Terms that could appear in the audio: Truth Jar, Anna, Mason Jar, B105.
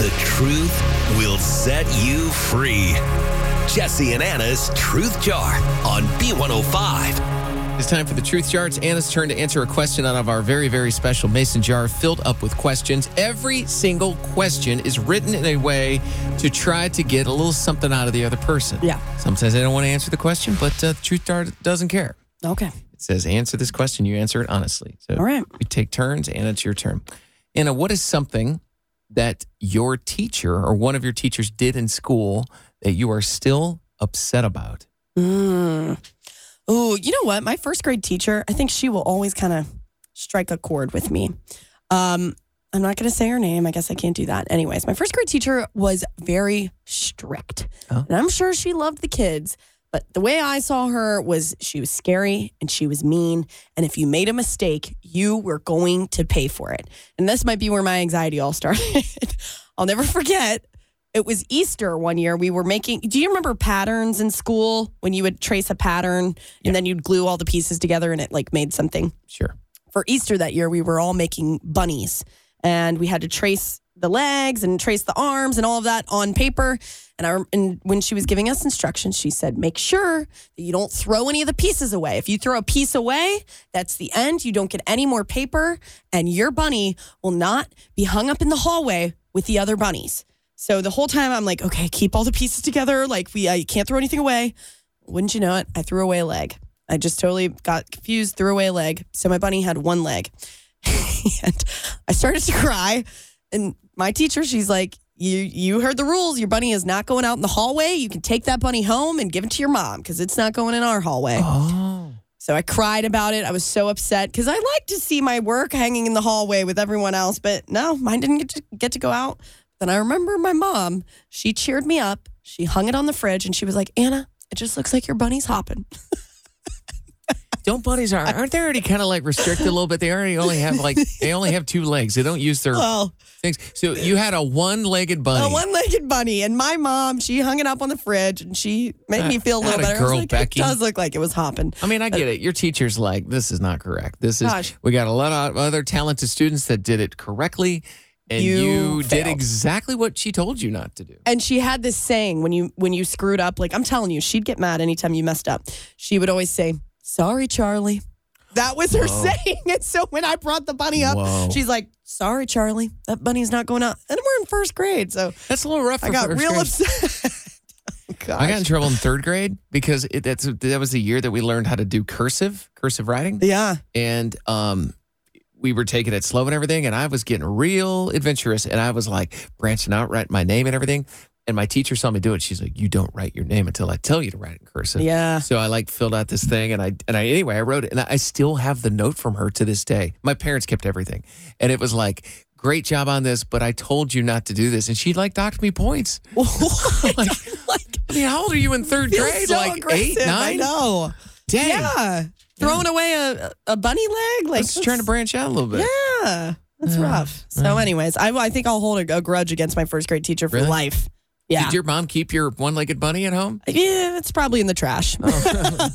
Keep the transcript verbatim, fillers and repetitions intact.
The truth will set you free. Jesse and Anna's Truth Jar on B one oh five. It's time for the Truth Jar. It's Anna's turn to answer a question out of our very, very special Mason Jar filled up with questions. Every single question is written in a way to try to get a little something out of the other person. Yeah. Sometimes they don't want to answer the question, but uh, the Truth Jar doesn't care. Okay. It says answer this question. You answer it honestly. So all right. We take turns. Anna, it's your turn. Anna, what is something that your teacher or one of your teachers did in school that you are still upset about? Mm. Oh, you know what? My first grade teacher, I think she will always kind of strike a chord with me. Um, I'm not going to say her name. I guess I can't do that. Anyways, my first grade teacher was very strict. Huh? And I'm sure she loved the kids, but the way I saw her was she was scary and she was mean. And if you made a mistake, you were going to pay for it. And this might be where my anxiety all started. I'll never forget. It was Easter one year. We were making, do you remember patterns in school when you would trace a pattern and yeah. then you'd glue all the pieces together and it like made something? Sure. For Easter that year, we were all making bunnies and we had to trace the legs and trace the arms and all of that on paper. And, I, and when she was giving us instructions, she said, make sure that you don't throw any of the pieces away. If you throw a piece away, that's the end. You don't get any more paper and your bunny will not be hung up in the hallway with the other bunnies. So the whole time I'm like, okay, keep all the pieces together. Like we, I can't throw anything away. Wouldn't you know it? I threw away a leg. I just totally got confused, threw away a leg. So my bunny had one leg and I started to cry. And my teacher, she's like, you you heard the rules. Your bunny is not going out in the hallway. You can take that bunny home and give it to your mom because it's not going in our hallway. Oh. So I cried about it. I was so upset because I like to see my work hanging in the hallway with everyone else. But no, mine didn't get to, get to go out. Then I remember my mom, she cheered me up. She hung it on the fridge and she was like, Anna, it just looks like your bunny's hopping. Don't bunnies are aren't they already kind of like restricted a little bit? They already only have like they only have two legs. They don't use their well, things. So you had a one-legged bunny. A one-legged bunny, and my mom she hung it up on the fridge, and she made uh, me feel a little better. Girl, I was like, Becky. It does look like it was hopping. I mean, I get it. Your teacher's like, this is not correct. This is Gosh. We got a lot of other talented students that did it correctly. And you, you did exactly what she told you not to do. And she had this saying when you when you screwed up. Like I'm telling you, she'd get mad anytime you messed up. She would always say, sorry, Charlie. That was her Whoa. saying. And so when I brought the bunny up, Whoa. she's like, sorry, Charlie. That bunny's not going out. And we're in first grade. So that's a little rough. For I got first real grade. upset. oh, I got in trouble in third grade because it, that's, that was the year that we learned how to do cursive, cursive writing. Yeah. And um, we were taking it slow and everything. And I was getting real adventurous. And I was like branching out, writing my name and everything. And my teacher saw me do it. She's like, you don't write your name until I tell you to write it in cursive. Yeah. So I like filled out this thing and I, and I, anyway, I wrote it and I still have the note from her to this day. My parents kept everything. And it was like, great job on this, but I told you not to do this. And she like docked me points. like, like, I mean, how old are you in third grade? So like aggressive. eight, nine? I know. Dang. Yeah. Throwing yeah. away a, a bunny leg. Like I was trying to branch out a little bit. Yeah. That's uh, rough. So uh, anyways, I, I think I'll hold a, a grudge against my first grade teacher for really? life. Yeah. Did your mom keep your one-legged bunny at home? Yeah, it's probably in the trash. Oh.